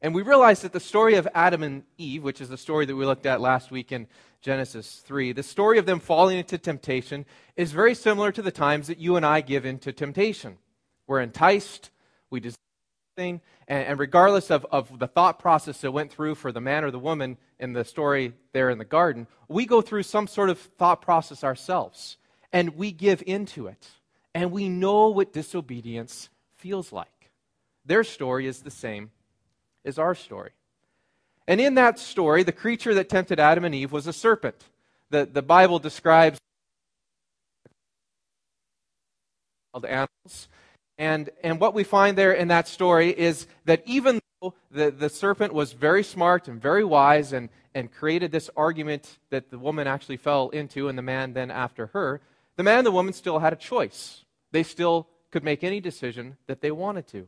And we realize that the story of Adam and Eve, which is the story that we looked at last week in Genesis 3, the story of them falling into temptation is very similar to the times that you and I give into temptation. We're enticed, we desire something, and regardless of the thought process that went through for the man or the woman in the story there in the garden, we go through some sort of thought process ourselves, and we give into it, and we know what disobedience feels like. Their story is the same as our story. And in that story, the creature that tempted Adam and Eve was a serpent. The Bible describes animals. And what we find there in that story is that even though the serpent was very smart and very wise and created this argument that the woman actually fell into and the man then after her, the man and the woman still had a choice. They still could make any decision that they wanted to.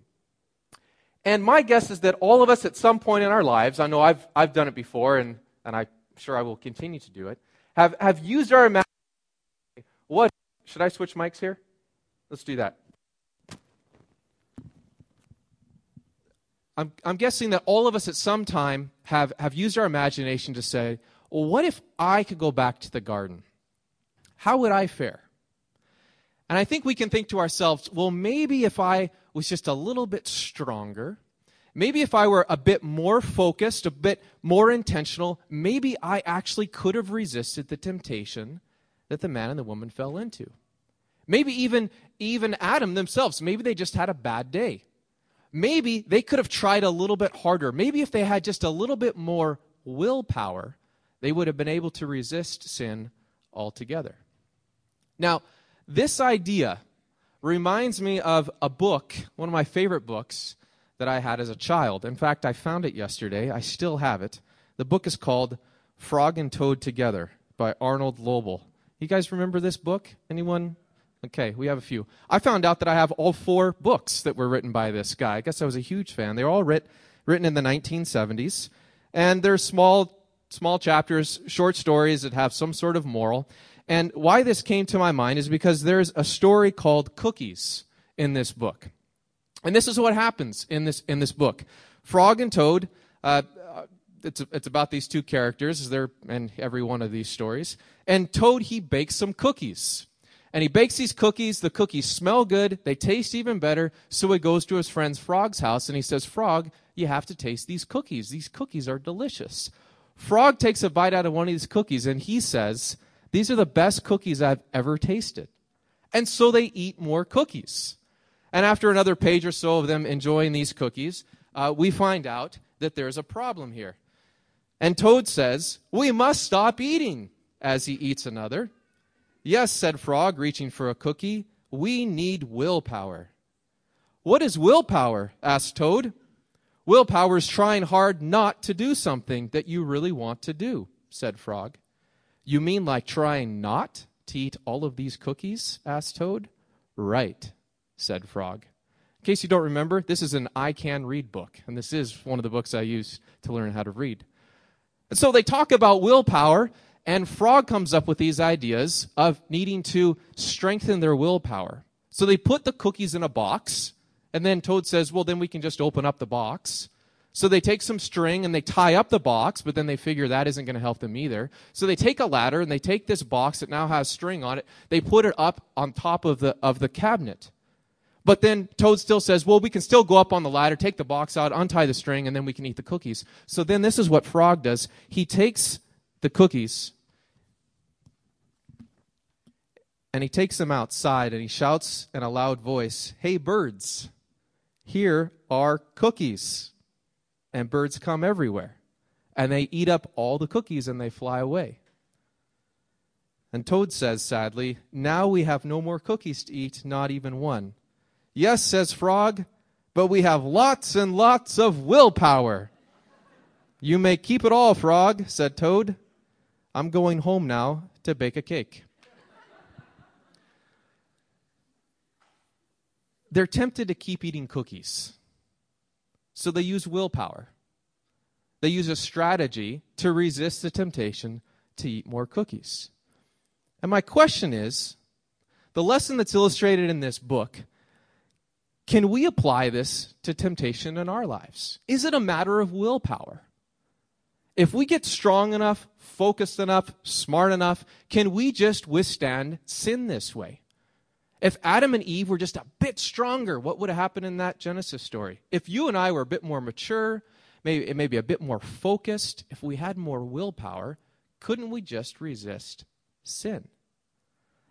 And my guess is that all of us at some point in our lives, I know I've done it before, and I'm sure I will continue to do it, have used our imagination. What? Should I switch mics here? Let's do that. I'm guessing that all of us at some time have used our imagination to say, well, what if I could go back to the garden? How would I fare? And I think we can think to ourselves, well, maybe if I was just a little bit stronger, maybe if I were a bit more focused, a bit more intentional, maybe I actually could have resisted the temptation that the man and the woman fell into. Maybe even Adam themselves, maybe they just had a bad day. Maybe they could have tried a little bit harder. Maybe if they had just a little bit more willpower, they would have been able to resist sin altogether. Now, this idea reminds me of a book, one of my favorite books that I had as a child. In fact, I found it yesterday. I still have it. The book is called Frog and Toad Together by Arnold Lobel. You guys remember this book? Anyone? Okay, we have a few. I found out that I have all four books that were written by this guy. I guess I was a huge fan. They were all written in the 1970s. And they're small chapters, short stories that have some sort of moral. And why this came to my mind is because there's a story called Cookies in this book. And this is what happens in this book. Frog and Toad, it's about these two characters. They're in every one of these stories. And Toad, he bakes some cookies. And he bakes these cookies. The cookies smell good. They taste even better. So he goes to his friend Frog's house and he says, Frog, you have to taste these cookies. These cookies are delicious. Frog takes a bite out of one of these cookies and he says, these are the best cookies I've ever tasted. And so they eat more cookies. And after another page or so of them enjoying these cookies, we find out that there's a problem here. And Toad says, we must stop eating, as he eats another. Yes, said Frog, reaching for a cookie, we need willpower. What is willpower? Asked Toad. Willpower is trying hard not to do something that you really want to do, said Frog. You mean like trying not to eat all of these cookies? Asked Toad. Right, said Frog. In case you don't remember, this is an I Can Read book, and this is one of the books I use to learn how to read. And so they talk about willpower, and Frog comes up with these ideas of needing to strengthen their willpower. So they put the cookies in a box, and then Toad says, well, then we can just open up the box. So they take some string and they tie up the box, but then they figure that isn't going to help them either. So they take a ladder and they take this box that now has string on it. They put it up on top of the cabinet. But then Toad still says, well, we can still go up on the ladder, take the box out, untie the string, and then we can eat the cookies. So then this is what Frog does. He takes the cookies and he takes them outside and he shouts in a loud voice, hey, birds, here are cookies. And birds come everywhere, and they eat up all the cookies, and they fly away. And Toad says, sadly, now we have no more cookies to eat, not even one. Yes, says Frog, but we have lots and lots of willpower. You may keep it all, Frog, said Toad. I'm going home now to bake a cake. They're tempted to keep eating cookies. So they use willpower. They use a strategy to resist the temptation to eat more cookies. And my question is, the lesson that's illustrated in this book, Can we apply this to temptation in our lives? Is it a matter of willpower? If we get strong enough, focused enough, smart enough, can we just withstand sin this way? If Adam and Eve were just a bit stronger, what would have happened in that Genesis story? If you and I were a bit more mature, maybe a bit more focused, if we had more willpower, couldn't we just resist sin?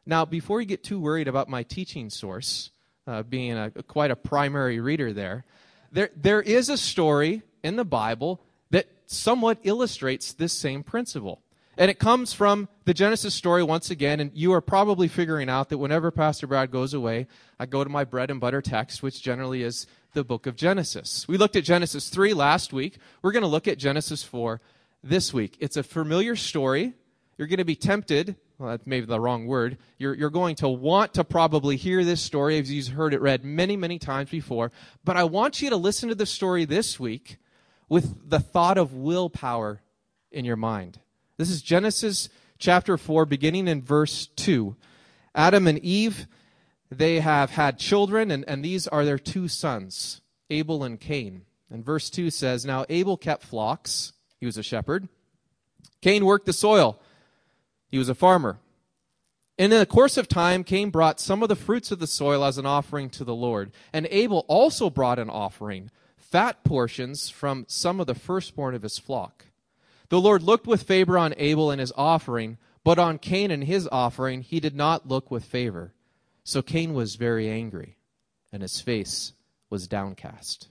Now, before you get too worried about my teaching source, being quite a primary reader there is a story in the Bible that somewhat illustrates this same principle. And it comes from the Genesis story once again, and you are probably figuring out that whenever Pastor Brad goes away, I go to my bread and butter text, which generally is the book of Genesis. We looked at Genesis 3 last week. We're going to look at Genesis 4 this week. It's a familiar story. You're going to be tempted. Well, that's maybe the wrong word. You're going to want to probably hear this story as you've heard it read many, many times before. But I want you to listen to the story this week with the thought of willpower in your mind. This is Genesis chapter 4, beginning in verse 2. Adam and Eve, they have had children, and these are their two sons, Abel and Cain. And verse 2 says, Now Abel kept flocks. He was a shepherd. Cain worked the soil. He was a farmer. And in the course of time, Cain brought some of the fruits of the soil as an offering to the Lord. And Abel also brought an offering, fat portions from some of the firstborn of his flock. The Lord looked with favor on Abel and his offering, but on Cain and his offering he did not look with favor. So Cain was very angry, and his face was downcast.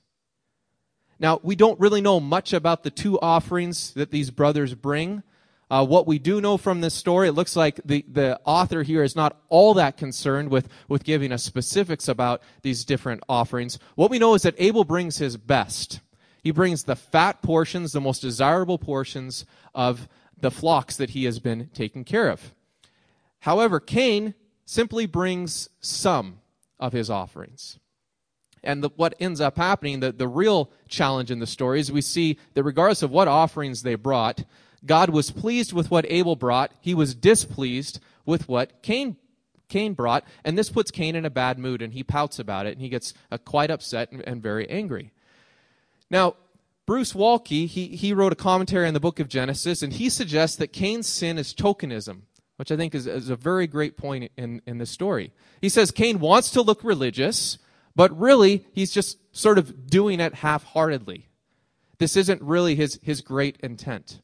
Now, we don't really know much about the two offerings that these brothers bring. What we do know from this story, it looks like the author here is not all that concerned with giving us specifics about these different offerings. What we know is that Abel brings his best. He brings the fat portions, the most desirable portions of the flocks that he has been taking care of. However, Cain simply brings some of his offerings. And what ends up happening, the real challenge in the story is we see that regardless of what offerings they brought, God was pleased with what Abel brought. He was displeased with what Cain brought. And this puts Cain in a bad mood, and he pouts about it, and he gets quite upset and very angry. Now, Bruce Waltke, he wrote a commentary on the book of Genesis, and he suggests that Cain's sin is tokenism, which I think is a very great point in the story. He says Cain wants to look religious, but really he's just sort of doing it half-heartedly. This isn't really his great intent.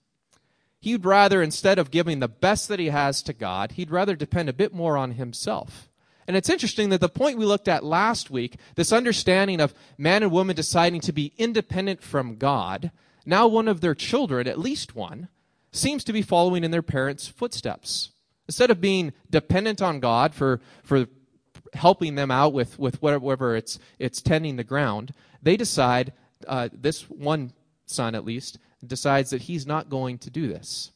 He'd rather, instead of giving the best that he has to God, he'd rather depend a bit more on himself. And it's interesting that the point we looked at last week, this understanding of man and woman deciding to be independent from God, now one of their children, at least one, seems to be following in their parents' footsteps. Instead of being dependent on God for helping them out with whatever it's tending the ground, they decide, this one son at least, decides that he's not going to do this.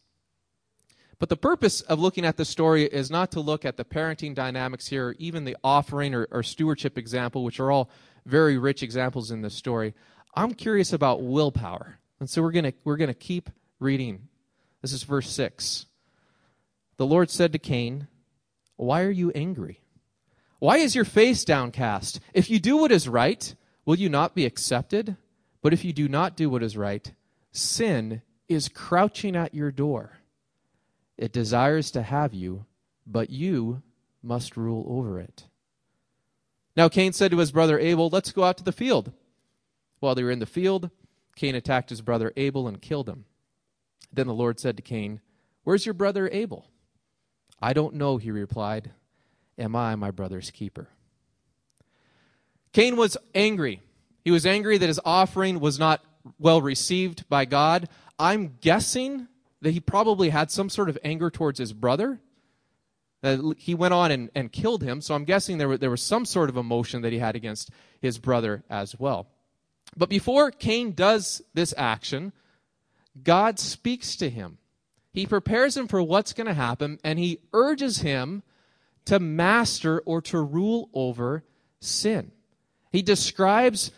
But the purpose of looking at the story is not to look at the parenting dynamics here, or even the offering or stewardship example, which are all very rich examples in this story. I'm curious about willpower. And so we're going to keep reading. This is verse 6. The Lord said to Cain, "Why are you angry? Why is your face downcast? If you do what is right, will you not be accepted? But if you do not do what is right, sin is crouching at your door. It desires to have you, but you must rule over it." Now Cain said to his brother Abel, "Let's go out to the field." While they were in the field, Cain attacked his brother Abel and killed him. Then the Lord said to Cain, "Where's your brother Abel?" "I don't know," he replied. "Am I my brother's keeper?" Cain was angry. He was angry that his offering was not well received by God. I'm guessing that he probably had some sort of anger towards his brother. He went on and killed him, so I'm guessing there was some sort of emotion that he had against his brother as well. But before Cain does this action, God speaks to him. He prepares him for what's going to happen, and he urges him to master or to rule over sin. He describes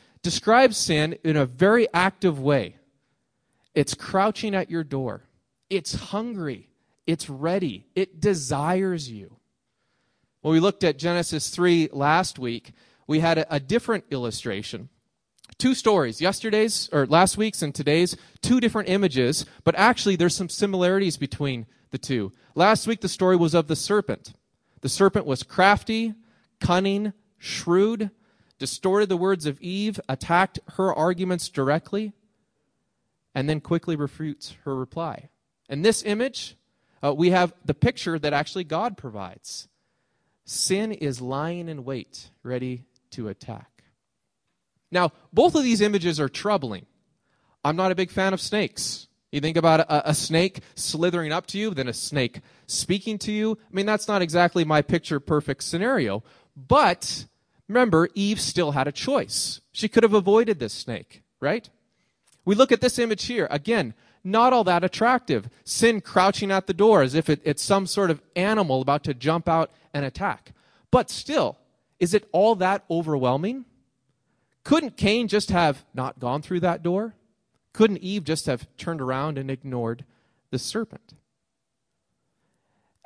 sin in a very active way. It's crouching at your door. It's hungry. It's ready. It desires you. When we looked at Genesis 3 last week, we had a different illustration. Two stories, yesterday's or last week's and today's, two different images, but actually there's some similarities between the two. Last week, the story was of the serpent. The serpent was crafty, cunning, shrewd, distorted the words of Eve, attacked her arguments directly, and then quickly refutes her reply. In this image, we have the picture that actually God provides. Sin is lying in wait, ready to attack. Now, both of these images are troubling. I'm not a big fan of snakes. You think about a snake slithering up to you, then a snake speaking to you. I mean, that's not exactly my picture-perfect scenario. But remember, Eve still had a choice. She could have avoided this snake, right? We look at this image here. Again, not all that attractive. Sin crouching at the door as if it's some sort of animal about to jump out and attack. But still, is it all that overwhelming? Couldn't Cain just have not gone through that door? Couldn't Eve just have turned around and ignored the serpent?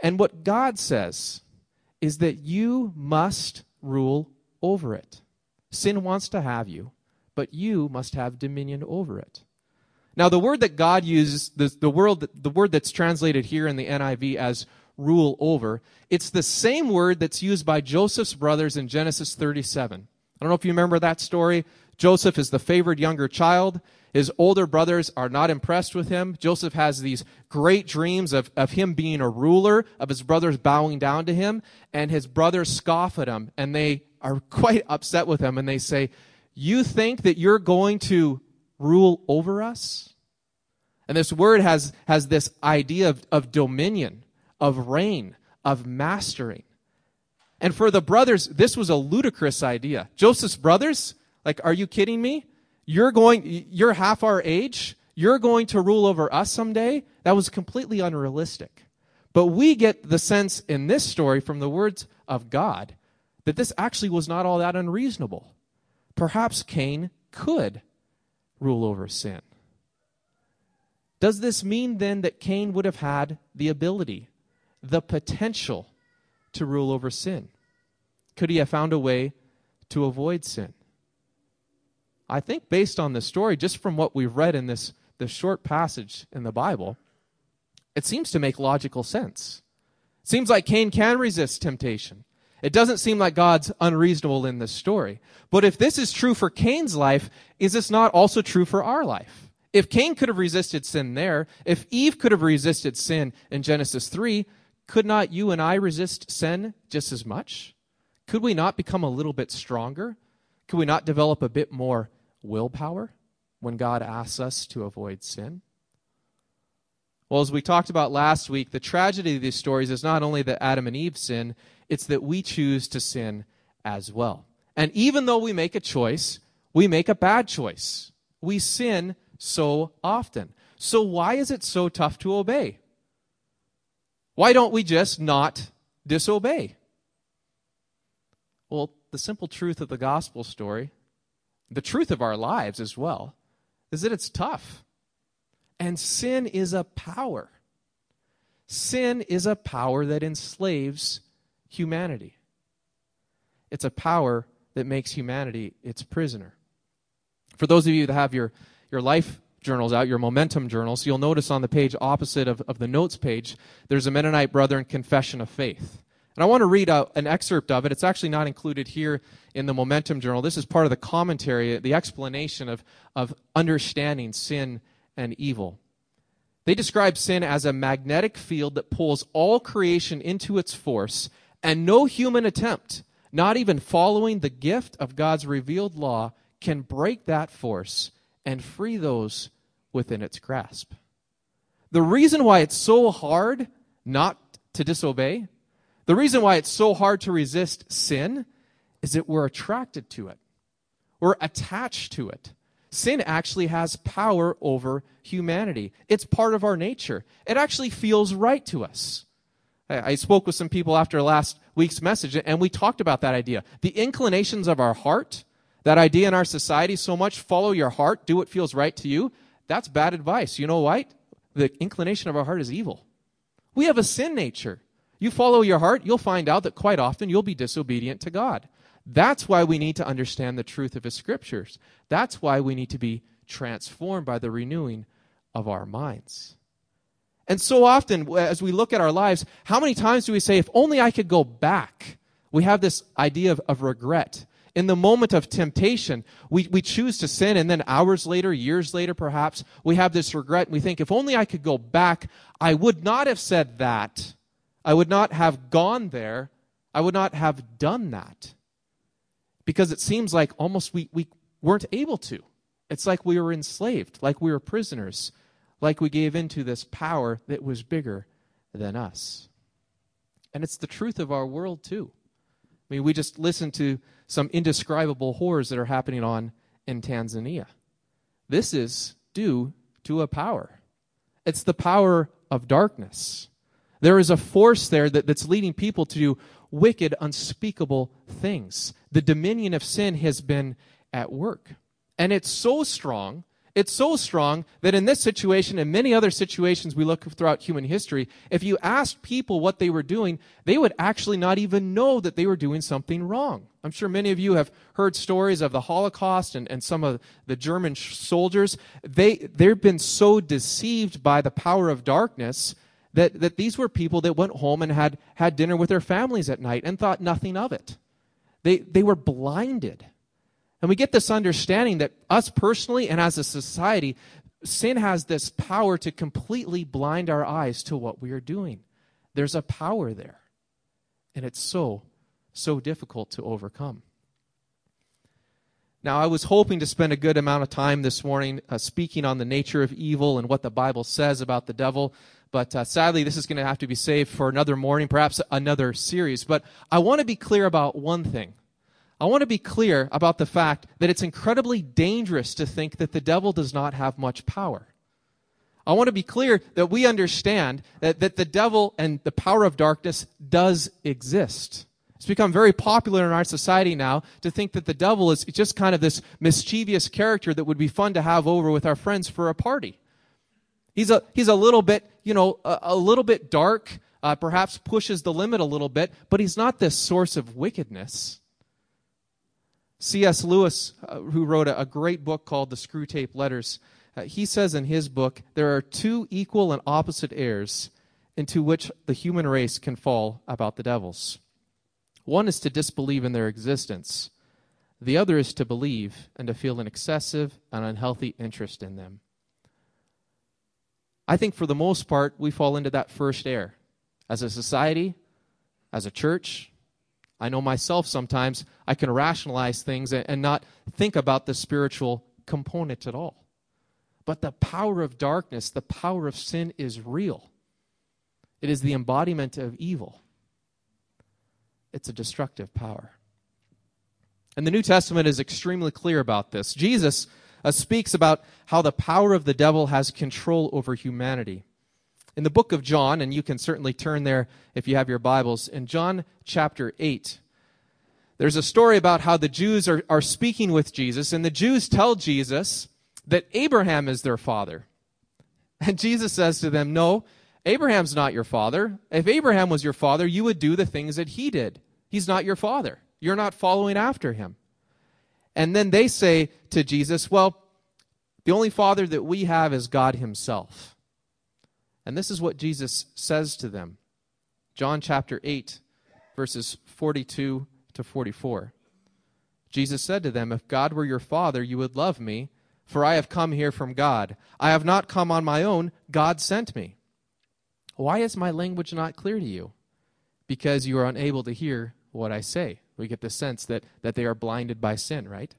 And what God says is that you must rule over it. Sin wants to have you, but you must have dominion over it. Now, the word that God uses, the word that's translated here in the NIV as rule over, it's the same word that's used by Joseph's brothers in Genesis 37. I don't know if you remember that story. Joseph is the favored younger child. His older brothers are not impressed with him. Joseph has these great dreams of him being a ruler, of his brothers bowing down to him, and his brothers scoff at him, and they are quite upset with him, and they say, "You think that you're going to rule over us?" And this word has this idea of dominion, of reign, of mastering. And for the brothers, this was a ludicrous idea. Joseph's brothers, like, are you kidding me? You're half our age. You're going to rule over us someday? That was completely unrealistic. But we get the sense in this story from the words of God that this actually was not all that unreasonable. Perhaps Cain could rule over sin. Does this mean then that Cain would have had the ability, the potential to rule over sin? Could he have found a way to avoid sin? I think based on this story, just from what we've read in this short passage in the Bible, it seems to make logical sense. It seems like Cain can resist temptation. It doesn't seem like God's unreasonable in this story. But if this is true for Cain's life, is this not also true for our life? If Cain could have resisted sin there, if Eve could have resisted sin in Genesis 3, could not you and I resist sin just as much? Could we not become a little bit stronger? Could we not develop a bit more willpower when God asks us to avoid sin? Well, as we talked about last week, the tragedy of these stories is not only that Adam and Eve sin, it's that we choose to sin as well. And even though we make a choice, we make a bad choice. We sin so often. So why is it so tough to obey? Why don't we just not disobey? Well, the simple truth of the gospel story, the truth of our lives as well, is that it's tough. And sin is a power. Sin is a power that enslaves humanity. It's a power that makes humanity its prisoner. For those of you that have your life journals out, your momentum journals, you'll notice on the page opposite of the notes page, there's a Mennonite Brethren Confession of Faith. And I want to read an excerpt of it. It's actually not included here in the Momentum Journal. This is part of the commentary, the explanation of understanding sin and evil. They describe sin as a magnetic field that pulls all creation into its force, and no human attempt, not even following the gift of God's revealed law, can break that force and free those within its grasp. The reason why it's so hard not to disobey, the reason why it's so hard to resist sin is that we're attracted to it. We're attached to it. Sin actually has power over humanity. It's part of our nature. It actually feels right to us. I spoke with some people after last week's message, and we talked about that idea. The inclinations of our heart, that idea in our society so much, follow your heart, do what feels right to you, that's bad advice. You know what? The inclination of our heart is evil. We have a sin nature. You follow your heart, you'll find out that quite often you'll be disobedient to God. That's why we need to understand the truth of his scriptures. That's why we need to be transformed by the renewing of our minds. And so often, as we look at our lives, how many times do we say, if only I could go back? We have this idea of regret. In the moment of temptation, we choose to sin, and then hours later, years later perhaps, we have this regret, and we think, if only I could go back, I would not have said that. I would not have gone there. I would not have done that. Because it seems like almost we weren't able to. It's like we were enslaved, like we were prisoners, like we gave in to this power that was bigger than us. And it's the truth of our world, too. I mean, we just listened to some indescribable horrors that are happening in Tanzania. This is due to a power. It's the power of darkness. There is a force there that's leading people to do wicked, unspeakable things. The dominion of sin has been at work. And it's so strong that in this situation and many other situations we look throughout human history, if you asked people what they were doing, they would actually not even know that they were doing something wrong. I'm sure many of you have heard stories of the Holocaust and some of the German soldiers. They've been so deceived by the power of darkness that these were people that went home and had dinner with their families at night and thought nothing of it. They were blinded. And we get this understanding that us personally and as a society, sin has this power to completely blind our eyes to what we are doing. There's a power there. And it's so difficult to overcome. Now, I was hoping to spend a good amount of time this morning speaking on the nature of evil and what the Bible says about the devil. But sadly, this is going to have to be saved for another morning, perhaps another series. But I want to be clear about one thing. I want to be clear about the fact that it's incredibly dangerous to think that the devil does not have much power. I want to be clear that we understand that the devil and the power of darkness does exist. It's become very popular in our society now to think that the devil is just kind of this mischievous character that would be fun to have over with our friends for a party. He's a little bit, a little bit dark, perhaps pushes the limit a little bit, but he's not this source of wickedness. C.S. Lewis, who wrote a great book called The Screwtape Letters, he says in his book, there are two equal and opposite errors into which the human race can fall about the devils. One is to disbelieve in their existence. The other is to believe and to feel an excessive and unhealthy interest in them. I think for the most part, we fall into that first error. As a society, as a church, I know myself sometimes, I can rationalize things and not think about the spiritual component at all. But the power of darkness, the power of sin is real. It is the embodiment of evil. It's a destructive power. And the New Testament is extremely clear about this. Jesus speaks about how the power of the devil has control over humanity. In the book of John, and you can certainly turn there if you have your Bibles, in John chapter 8, there's a story about how the Jews are speaking with Jesus, and the Jews tell Jesus that Abraham is their father. And Jesus says to them, no, Abraham's not your father. If Abraham was your father, you would do the things that he did. He's not your father. You're not following after him. And then they say to Jesus, well, the only father that we have is God himself. And this is what Jesus says to them. John chapter 8, verses 42 to 44. Jesus said to them, if God were your father, you would love me, for I have come here from God. I have not come on my own. God sent me. Why is my language not clear to you? Because you are unable to hear what I say. We get the sense that they are blinded by sin, right?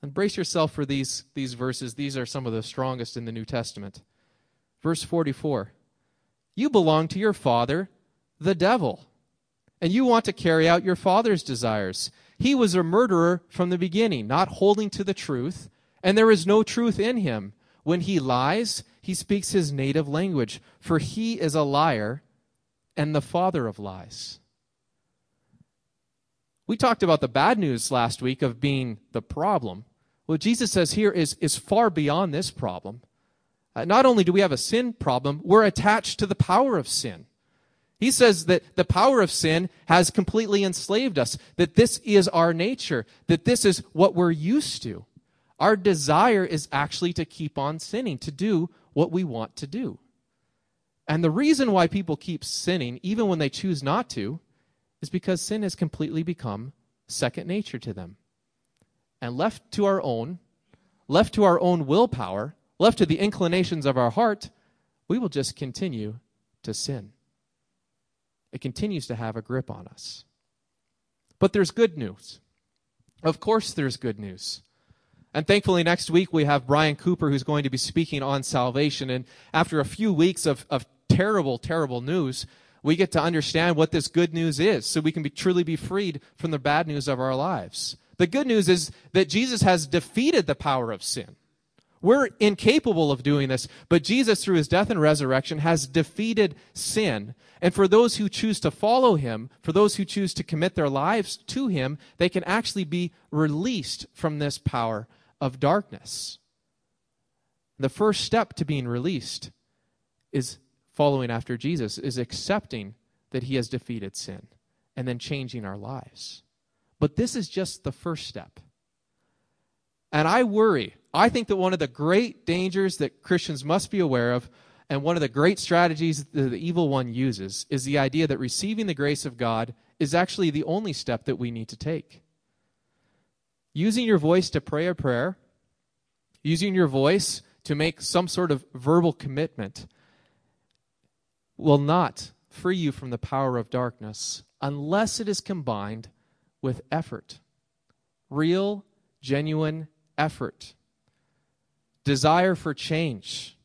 And brace yourself for these verses. These are some of the strongest in the New Testament. Verse 44, you belong to your father, the devil, and you want to carry out your father's desires. He was a murderer from the beginning, not holding to the truth, and there is no truth in him. When he lies, he speaks his native language, for he is a liar and the father of lies. We talked about the bad news last week of being the problem. What Jesus says here is far beyond this problem. Not only do we have a sin problem, we're attached to the power of sin. He says that the power of sin has completely enslaved us, that this is our nature, that this is what we're used to. Our desire is actually to keep on sinning, to do what we want to do. And the reason why people keep sinning, even when they choose not to, is because sin has completely become second nature to them. And left to our own willpower, left to the inclinations of our heart, we will just continue to sin. It continues to have a grip on us. But there's good news. Of course there's good news. And thankfully next week we have Brian Cooper, who's going to be speaking on salvation. And after a few weeks of terrible, terrible news, we get to understand what this good news is so we can truly be freed from the bad news of our lives. The good news is that Jesus has defeated the power of sin. We're incapable of doing this, but Jesus, through his death and resurrection, has defeated sin. And for those who choose to follow him, for those who choose to commit their lives to him, they can actually be released from this power of darkness. The first step to being released is following after Jesus, is accepting that he has defeated sin and then changing our lives. But this is just the first step. And I think that one of the great dangers that Christians must be aware of, and one of the great strategies that the evil one uses, is the idea that receiving the grace of God is actually the only step that we need to take. Using your voice to pray a prayer, using your voice to make some sort of verbal commitment, will not free you from the power of darkness unless it is combined with effort. Real, genuine effort, desire for change.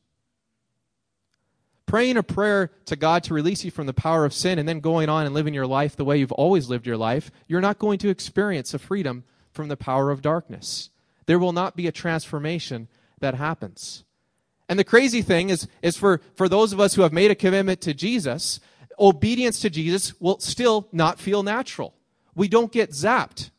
Praying a prayer to God to release you from the power of sin and then going on and living your life the way you've always lived your life, you're not going to experience a freedom from the power of darkness. There will not be a transformation that happens. And the crazy thing is for those of us who have made a commitment to Jesus, obedience to Jesus will still not feel natural. We don't get zapped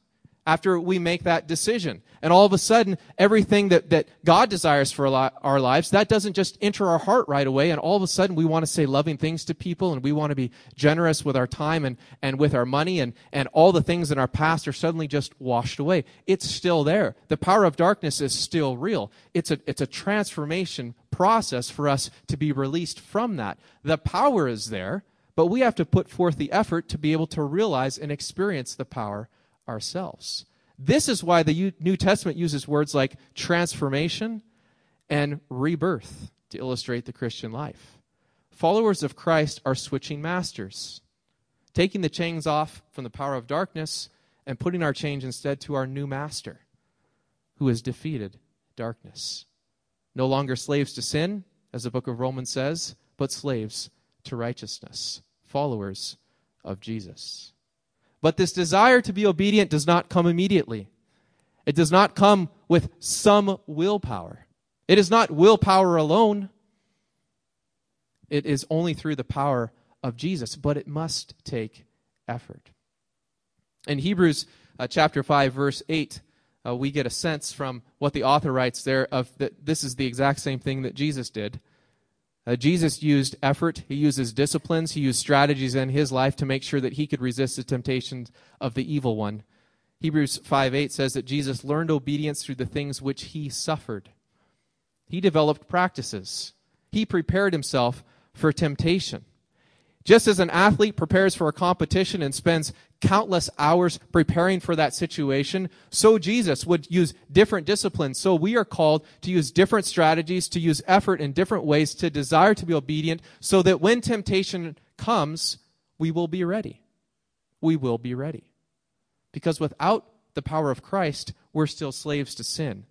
after we make that decision. And all of a sudden, everything that God desires for our lives, that doesn't just enter our heart right away. And all of a sudden, we want to say loving things to people, and we want to be generous with our time and with our money, and all the things in our past are suddenly just washed away. It's still there. The power of darkness is still real. It's a transformation process for us to be released from that. The power is there, but we have to put forth the effort to be able to realize and experience the power ourselves. This is why the New Testament uses words like transformation and rebirth to illustrate the Christian life. Followers of Christ are switching masters, taking the chains off from the power of darkness and putting our chains instead to our new master, who has defeated darkness. No longer slaves to sin, as the book of Romans says, but slaves to righteousness, followers of Jesus. But this desire to be obedient does not come immediately. It does not come with some willpower. It is not willpower alone. It is only through the power of Jesus, but it must take effort. In Hebrews chapter 5, verse 8, we get a sense from what the author writes there of that this is the exact same thing that Jesus did. Jesus used effort, he uses disciplines, he used strategies in his life to make sure that he could resist the temptations of the evil one. Hebrews 5:8 says that Jesus learned obedience through the things which he suffered. He developed practices. He prepared himself for temptation. Just as an athlete prepares for a competition and spends countless hours preparing for that situation, so Jesus would use different disciplines. So we are called to use different strategies, to use effort in different ways, to desire to be obedient, so that when temptation comes, we will be ready. We will be ready. Because without the power of Christ, we're still slaves to sin.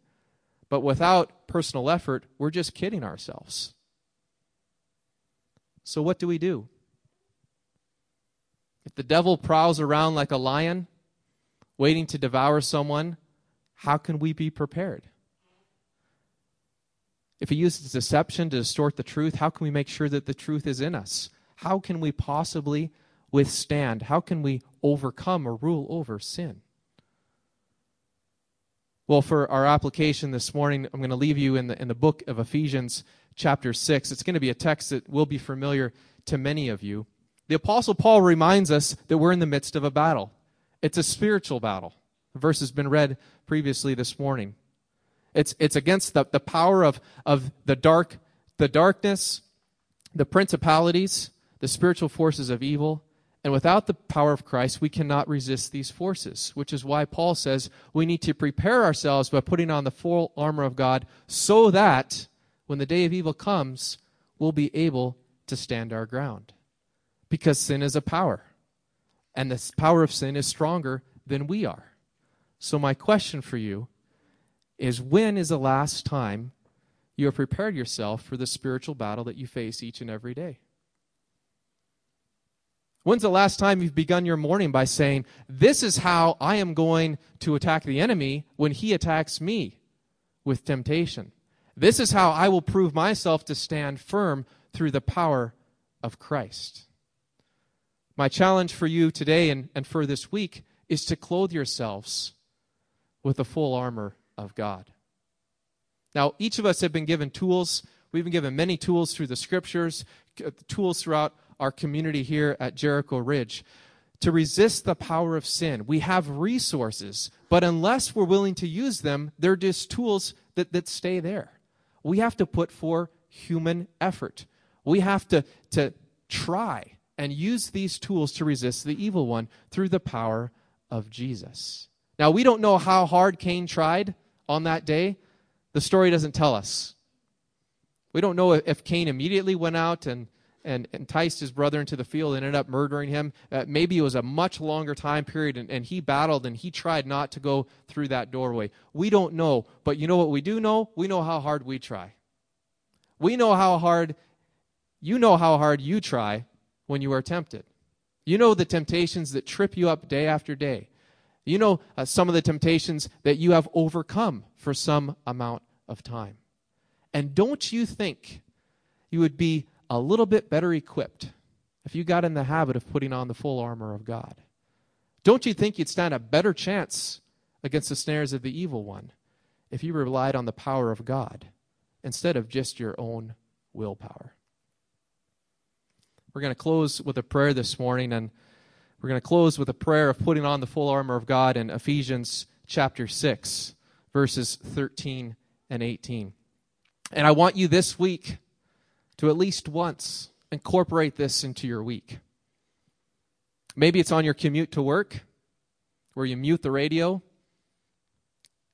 But without personal effort, we're just kidding ourselves. So what do we do? If the devil prowls around like a lion, waiting to devour someone, how can we be prepared? If he uses deception to distort the truth, how can we make sure that the truth is in us? How can we possibly withstand? How can we overcome or rule over sin? Well, for our application this morning, I'm going to leave you in the book of Ephesians chapter 6. It's going to be a text that will be familiar to many of you. The Apostle Paul reminds us that we're in the midst of a battle. It's a spiritual battle. The verse has been read previously this morning. It's against the power of the darkness, the principalities, the spiritual forces of evil. And without the power of Christ, we cannot resist these forces, which is why Paul says we need to prepare ourselves by putting on the full armor of God so that when the day of evil comes, we'll be able to stand our ground. Because sin is a power, and the power of sin is stronger than we are. So my question for you is, when is the last time you have prepared yourself for the spiritual battle that you face each and every day? When's the last time you've begun your morning by saying, this is how I am going to attack the enemy when he attacks me with temptation? This is how I will prove myself to stand firm through the power of Christ. My challenge for you today and for this week is to clothe yourselves with the full armor of God. Now, each of us have been given tools. We've been given many tools through the Scriptures, tools throughout our community here at Jericho Ridge, to resist the power of sin. We have resources, but unless we're willing to use them, they're just tools that stay there. We have to put forth human effort. We have to try and use these tools to resist the evil one through the power of Jesus. Now, we don't know how hard Cain tried on that day. The story doesn't tell us. We don't know if Cain immediately went out and enticed his brother into the field and ended up murdering him. Maybe it was a much longer time period, and he battled, and he tried not to go through that doorway. We don't know, but you know what we do know? We know how hard we try. We know how hard you try when you are tempted. You know the temptations that trip you up day after day. You know some of the temptations that you have overcome for some amount of time. And don't you think you would be a little bit better equipped if you got in the habit of putting on the full armor of God? Don't you think you'd stand a better chance against the snares of the evil one if you relied on the power of God instead of just your own willpower? We're going to close with a prayer this morning, and we're going to close with a prayer of putting on the full armor of God in Ephesians chapter 6, verses 13 and 18. And I want you this week to at least once incorporate this into your week. Maybe it's on your commute to work, where you mute the radio,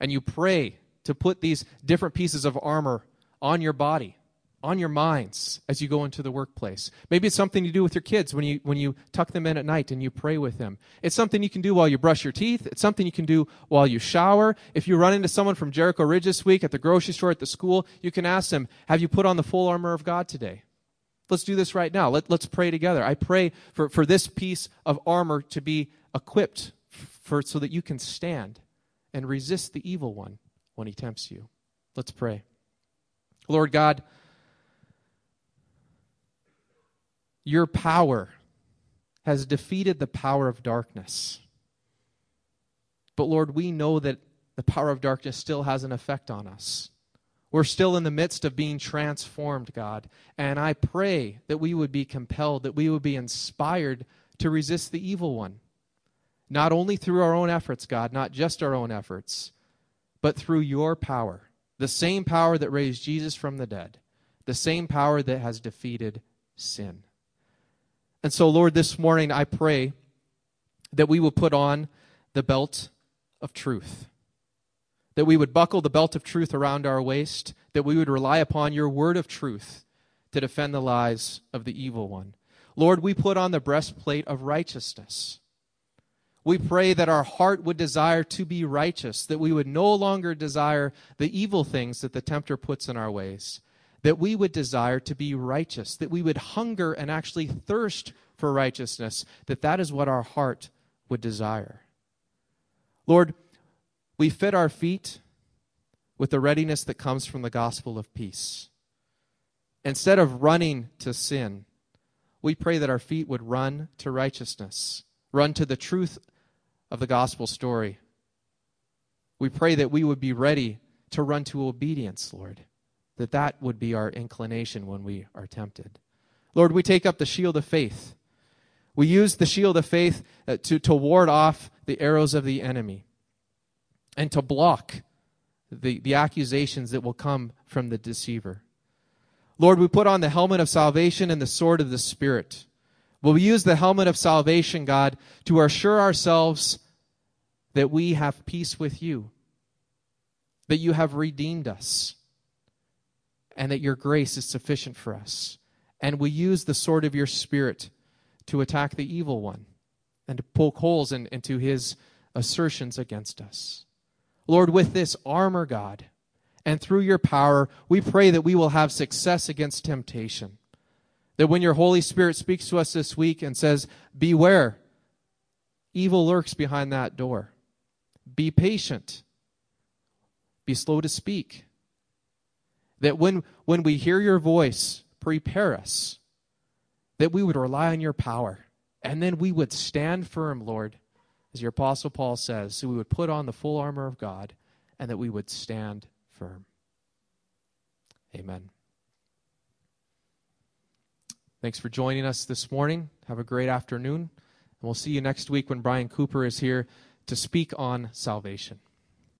and you pray to put these different pieces of armor on your body, on your minds, as you go into the workplace. Maybe it's something you do with your kids when you tuck them in at night and you pray with them. It's something you can do while you brush your teeth. It's something you can do while you shower. If you run into someone from Jericho Ridge this week at the grocery store, at the school, you can ask them, have you put on the full armor of God today? Let's do this right now. Let's pray together. I pray for this piece of armor to be equipped so that you can stand and resist the evil one when he tempts you. Let's pray. Lord God, your power has defeated the power of darkness. But Lord, we know that the power of darkness still has an effect on us. We're still in the midst of being transformed, God. And I pray that we would be compelled, that we would be inspired to resist the evil one. Not only through our own efforts, God, not just our own efforts, but through your power. The same power that raised Jesus from the dead. The same power that has defeated sin. And so, Lord, this morning I pray that we will put on the belt of truth, that we would buckle the belt of truth around our waist, that we would rely upon your word of truth to defend the lies of the evil one. Lord, we put on the breastplate of righteousness. We pray that our heart would desire to be righteous, that we would no longer desire the evil things that the tempter puts in our ways, that we would desire to be righteous, that we would hunger and actually thirst for righteousness, that is what our heart would desire. Lord, we fit our feet with the readiness that comes from the gospel of peace. Instead of running to sin, we pray that our feet would run to righteousness, run to the truth of the gospel story. We pray that we would be ready to run to obedience, Lord, that would be our inclination when we are tempted. Lord, we take up the shield of faith We use the shield of faith to ward off the arrows of the enemy and to block the accusations that will come from the deceiver. Lord, we put on the helmet of salvation and the sword of the Spirit. Will we use the helmet of salvation, God, to assure ourselves that we have peace with you, that you have redeemed us, and that your grace is sufficient for us. And we use the sword of your Spirit to attack the evil one and to poke holes into his assertions against us. Lord, with this armor, God, and through your power, we pray that we will have success against temptation. That when your Holy Spirit speaks to us this week and says, beware, evil lurks behind that door. Be patient. Be slow to speak. That when we hear your voice, prepare us. That we would rely on your power. And then we would stand firm, Lord, as your Apostle Paul says. So we would put on the full armor of God and that we would stand firm. Amen. Thanks for joining us this morning. Have a great afternoon. And we'll see you next week when Brian Cooper is here to speak on salvation.